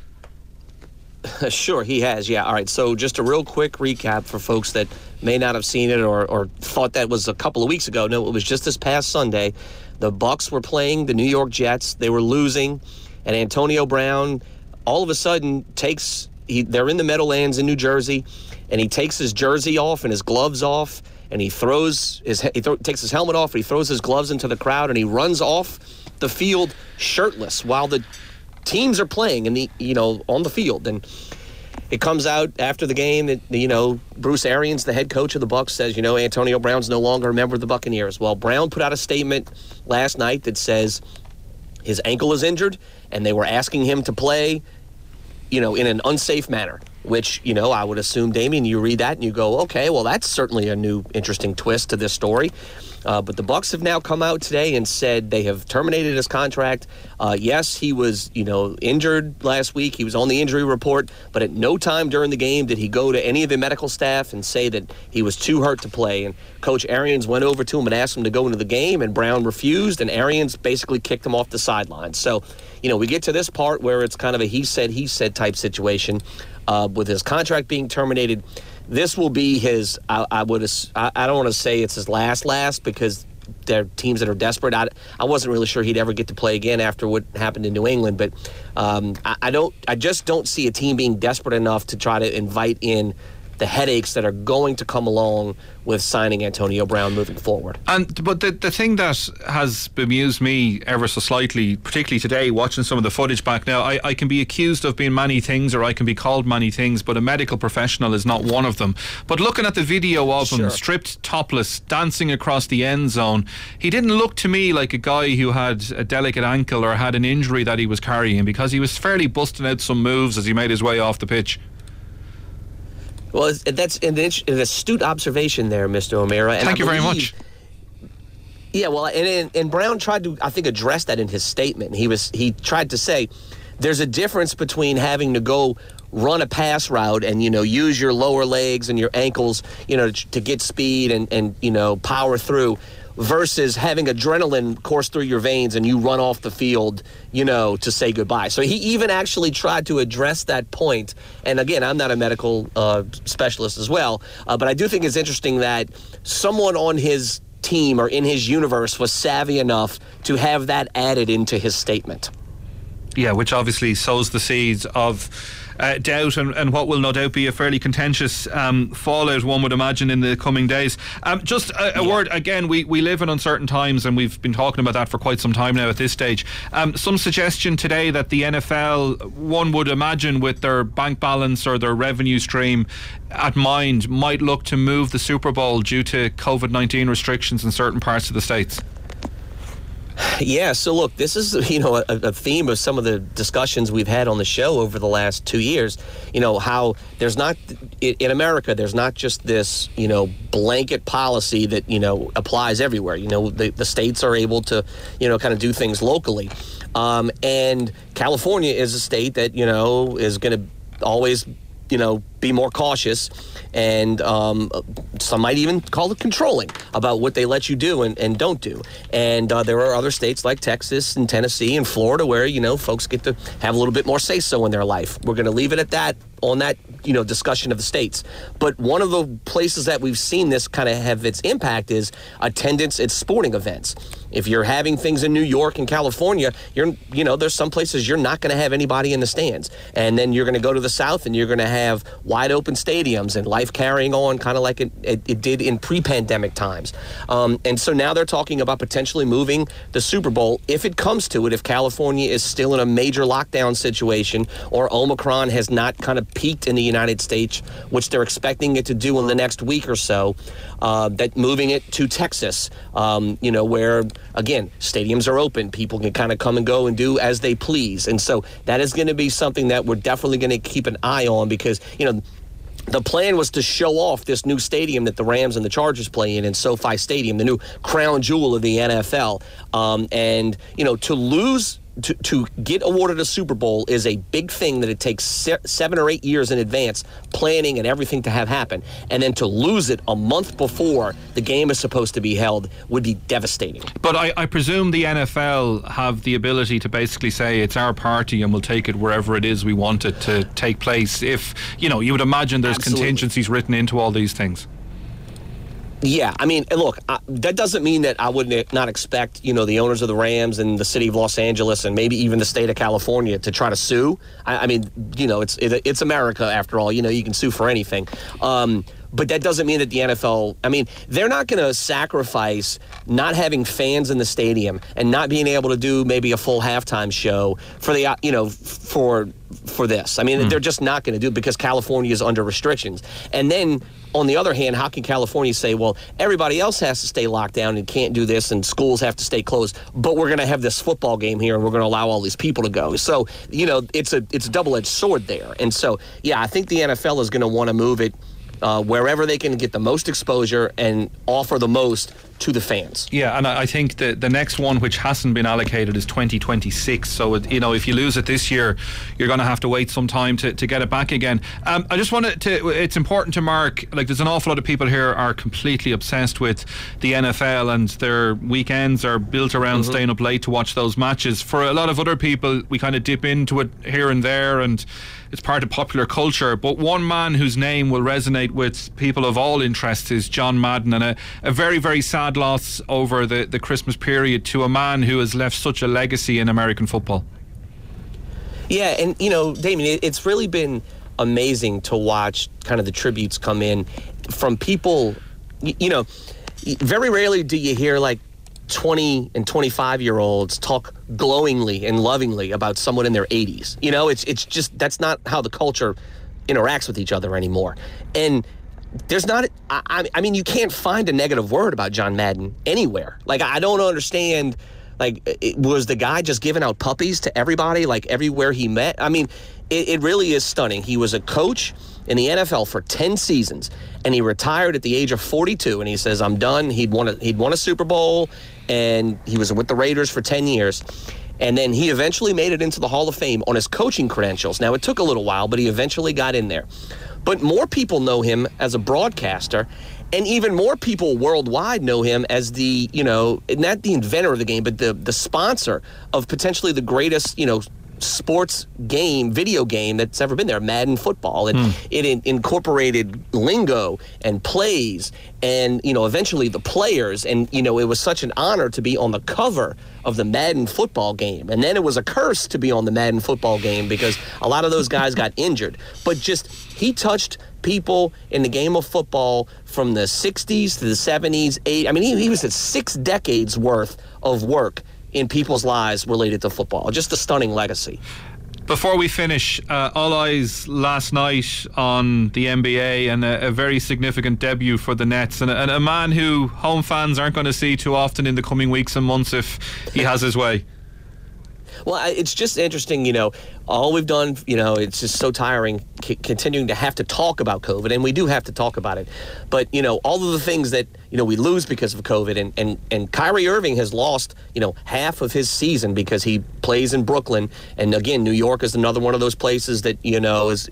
Sure, he has, yeah. All right, so just a real quick recap for folks that may not have seen it or thought that was a couple of weeks ago. No, it was just this past Sunday. The Bucs were playing the New York Jets. They were losing, and Antonio Brown all of a sudden takes they're in the Meadowlands in New Jersey, and he takes his jersey off and his gloves off, and he throws takes his helmet off, and he throws his gloves into the crowd, and he runs off the field shirtless while the teams are playing in the on the field. And it comes out after the game that Bruce Arians, the head coach of the Bucs, says Antonio Brown's no longer a member of the Buccaneers. Well, Brown put out a statement last night that says his ankle is injured and they were asking him to play in an unsafe manner, which I would assume, Damien, you read that and you go, okay, well, that's certainly a new interesting twist to this story. But the Bucs have now come out today and said they have terminated his contract. Yes, he was, injured last week. He was on the injury report. But at no time during the game did he go to any of the medical staff and say that he was too hurt to play. And Coach Arians went over to him and asked him to go into the game, and Brown refused, and Arians basically kicked him off the sidelines. So, we get to this part where it's kind of a he said type situation with his contract being terminated. This will be his, I don't want to say it's his last because there are teams that are desperate. I wasn't really sure he'd ever get to play again after what happened in New England, but I just don't see a team being desperate enough to try to invite in the headaches that are going to come along with signing Antonio Brown moving forward. But the thing that has bemused me ever so slightly, particularly today, watching some of the footage back now, I can be accused of being many things, or I can be called many things, but a medical professional is not one of them. But looking at the video of him, stripped, topless, dancing across the end zone, he didn't look to me like a guy who had a delicate ankle or had an injury that he was carrying, because he was fairly busting out some moves as he made his way off the pitch. Well, that's an astute observation there, Mr. O'Meara. And Thank you very much. Yeah, well, and Brown tried to, I think, address that in his statement. He tried to say there's a difference between having to go run a pass route and, use your lower legs and your ankles, to get speed and power through, versus having adrenaline course through your veins and you run off the field, to say goodbye. So he even actually tried to address that point. And again, I'm not a medical specialist as well, but I do think it's interesting that someone on his team or in his universe was savvy enough to have that added into his statement. Yeah, which obviously sows the seeds of doubt and what will no doubt be a fairly contentious fallout, one would imagine, in the coming days. Just a word, again, we live in uncertain times, and we've been talking about that for quite some time now at this stage. Some suggestion today that the NFL, one would imagine with their bank balance or their revenue stream at mind, might look to move the Super Bowl due to COVID-19 restrictions in certain parts of the states. Yeah, so look, this is, a theme of some of the discussions we've had on the show over the last 2 years, how there's not, in America, there's not just this, blanket policy that, applies everywhere. The states are able to, kind of do things locally. And California is a state that, is going to always be more cautious, and some might even call it controlling about what they let you do and don't do. And there are other states like Texas and Tennessee and Florida where, folks get to have a little bit more say-so in their life. We're going to leave it at that on that, discussion of the states. But one of the places that we've seen this kind of have its impact is attendance at sporting events. If you're having things in New York and California, there's some places you're not going to have anybody in the stands. And then you're going to go to the South and you're going to have wide open stadiums and life carrying on kind of like it did in pre-pandemic times. And so now they're talking about potentially moving the Super Bowl, if it comes to it, if California is still in a major lockdown situation or Omicron has not kind of peaked in the United States, which they're expecting it to do in the next week or so, that moving it to Texas, where... Again, stadiums are open. People can kind of come and go and do as they please. And so that is going to be something that we're definitely going to keep an eye on because, The plan was to show off this new stadium that the Rams and the Chargers play in SoFi Stadium, the new crown jewel of the NFL. And, you know, to lose... To get awarded a Super Bowl is a big thing that it takes 7 or 8 years in advance, planning and everything to have happen. And then to lose it a month before the game is supposed to be held would be devastating. But I presume the NFL have the ability to basically say it's our party and we'll take it wherever it is we want it to take place. If, you know, you would imagine there's contingencies written into all these things. Yeah, I mean, look, that doesn't mean that I would not expect, you know, the owners of the Rams and the city of Los Angeles and maybe even the state of California to try to sue. I mean, you know, it's America after all. You know, you can sue for anything. But that doesn't mean that the NFL, I mean, they're not going to sacrifice not having fans in the stadium and not being able to do maybe a full halftime show for the, you know, for this. I mean, they're just not going to do it because California is under restrictions. And then, on the other hand, how can California say, well, everybody else has to stay locked down and can't do this and schools have to stay closed, but we're going to have this football game here and we're going to allow all these people to go. So, you know, it's a double-edged sword there. And so, yeah, I think the NFL is going to want to move it wherever they can get the most exposure and offer the most to the fans. Yeah, and I think the next one, which hasn't been allocated, is 2026. So, you know, if you lose it this year, you're going to have to wait some time to get it back again. I just wanted to, it's important to mark, like, there's an awful lot of people here are completely obsessed with the NFL and their weekends are built around staying up late to watch those matches. For a lot of other people, we kind of dip into it here and there and it's part of popular culture, but one man whose name will resonate with people of all interests is John Madden, and a very, very sad loss over the Christmas period to a man who has left such a legacy in American football. Yeah, and, you know, Damien, it's really been amazing to watch kind of the tributes come in from people. You know, very rarely do you hear, like, 20 and 25-year-olds talk glowingly and lovingly about someone in their 80s. You know, it's just, that's not how the culture interacts with each other anymore. And there's not, I mean, you can't find a negative word about John Madden anywhere. Like, I don't understand, like, was the guy just giving out puppies to everybody, like, everywhere he met? I mean, it really is stunning. He was a coach in the NFL for 10 seasons, and he retired at the age of 42, and he says, I'm done. He'd won a Super Bowl, and he was with the Raiders for 10 years. And then he eventually made it into the Hall of Fame on his coaching credentials. Now, it took a little while, but he eventually got in there. But more people know him as a broadcaster, and even more people worldwide know him as the, you know, not the inventor of the game, but the sponsor of potentially the greatest, you know, sports game, video game that's ever been there, Madden Football. And it incorporated lingo and plays and, you know, eventually the players. And, you know, it was such an honor to be on the cover of the Madden Football game. And then it was a curse to be on the Madden Football game because a lot of those guys got injured. But just, he touched people in the game of football from the 60s to the 70s, 80s. I mean, he was at 6 decades worth of work in people's lives related to football. Just a stunning legacy. Before we finish, all eyes last night on the NBA and a very significant debut for the Nets, and a man who home fans aren't going to see too often in the coming weeks and months if he has his way. Well, it's just interesting, you know, all we've done, you know, it's just so tiring continuing to have to talk about COVID, and we do have to talk about it. But, you know, all of the things that, you know, we lose because of COVID, and Kyrie Irving has lost, you know, half of his season because he plays in Brooklyn. And again, New York is another one of those places that, you know, is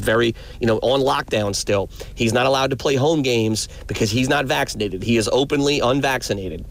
very, you know, on lockdown still. He's not allowed to play home games because he's not vaccinated. He is openly unvaccinated.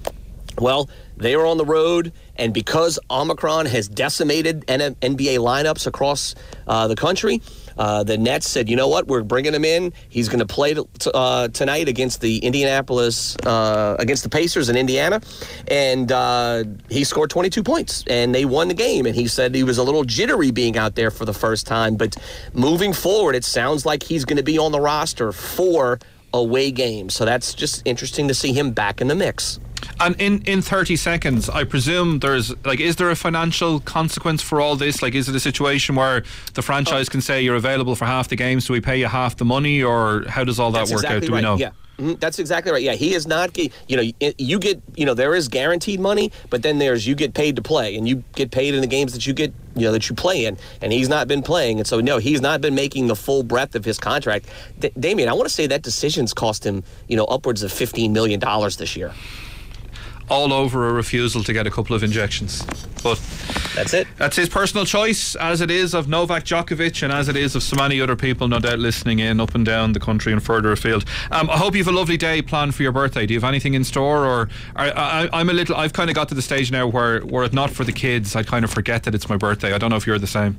Well, they were on the road, and because Omicron has decimated NBA lineups across the country, the Nets said, you know what, we're bringing him in. He's going to play tonight against against the Pacers in Indiana, and he scored 22 points, and they won the game. And he said he was a little jittery being out there for the first time, but moving forward, it sounds like he's going to be on the roster for away games. So that's just interesting to see him back in the mix. And in 30 seconds, I presume there's, like, is there a financial consequence for all this? Like, is it a situation where the franchise can say you're available for half the game, so we pay you half the money, or how does all that work out? Do we know? Yeah. That's exactly right. Yeah, he is not, you know, you get, you know, there is guaranteed money, but then there's you get paid to play, and you get paid in the games that you get, you know, that you play in, and he's not been playing. And so, no, he's not been making the full breadth of his contract. Damien, I want to say that decision's cost him, you know, upwards of $15 million this year. All over a refusal to get a couple of injections. But that's it. That's his personal choice, as it is of Novak Djokovic and as it is of so many other people, no doubt, listening in up and down the country and further afield. I hope you have a lovely day planned for your birthday. Do you have anything in store? Or I've kind of got to the stage now where, were it not for the kids, I kind of forget that it's my birthday. I don't know if you're the same.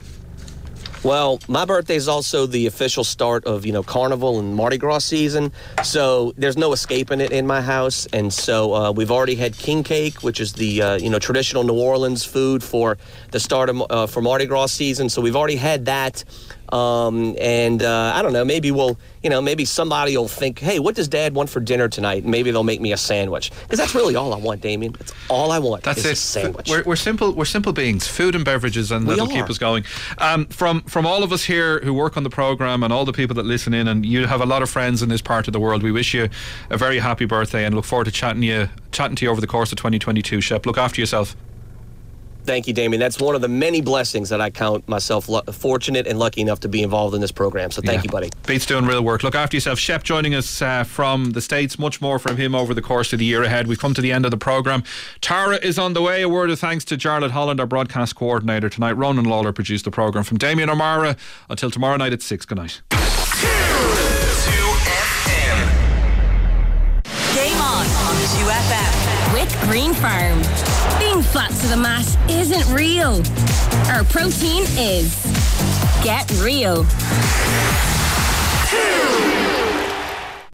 Well, my birthday is also the official start of, you know, Carnival and Mardi Gras season, so there's no escaping it in my house. And so we've already had king cake, which is the you know, traditional New Orleans food for the start of for Mardi Gras season. So we've already had that, and I don't know, maybe we'll, you know, maybe somebody will think, hey, what does Dad want for dinner tonight? And maybe they'll make me a sandwich, because that's really all I want, Damien. That's all I want. That's it. A sandwich. We're simple. We're simple beings. Food and beverages, and that'll keep us going. From all of us here who work on the programme and all the people that listen in, and you have a lot of friends in this part of the world, we wish you a very happy birthday and look forward to chatting to you over the course of 2022. Shep, look after yourself. Thank you, Damien. That's one of the many blessings that I count myself fortunate and lucky enough to be involved in this programme. So thank you, buddy. Beats doing real work. Look after yourself. Shep joining us from the States. Much more from him over the course of the year ahead. We've come to the end of the programme. Tara is on the way. A word of thanks to Charlotte Holland, our broadcast coordinator tonight. Ronan Lawler produced the programme. From Damien O'Meara, until tomorrow night at 6. Good night. 2FM. Game on 2FM. With Green Farm. Being flat to the mat isn't real. Our protein is. Get real.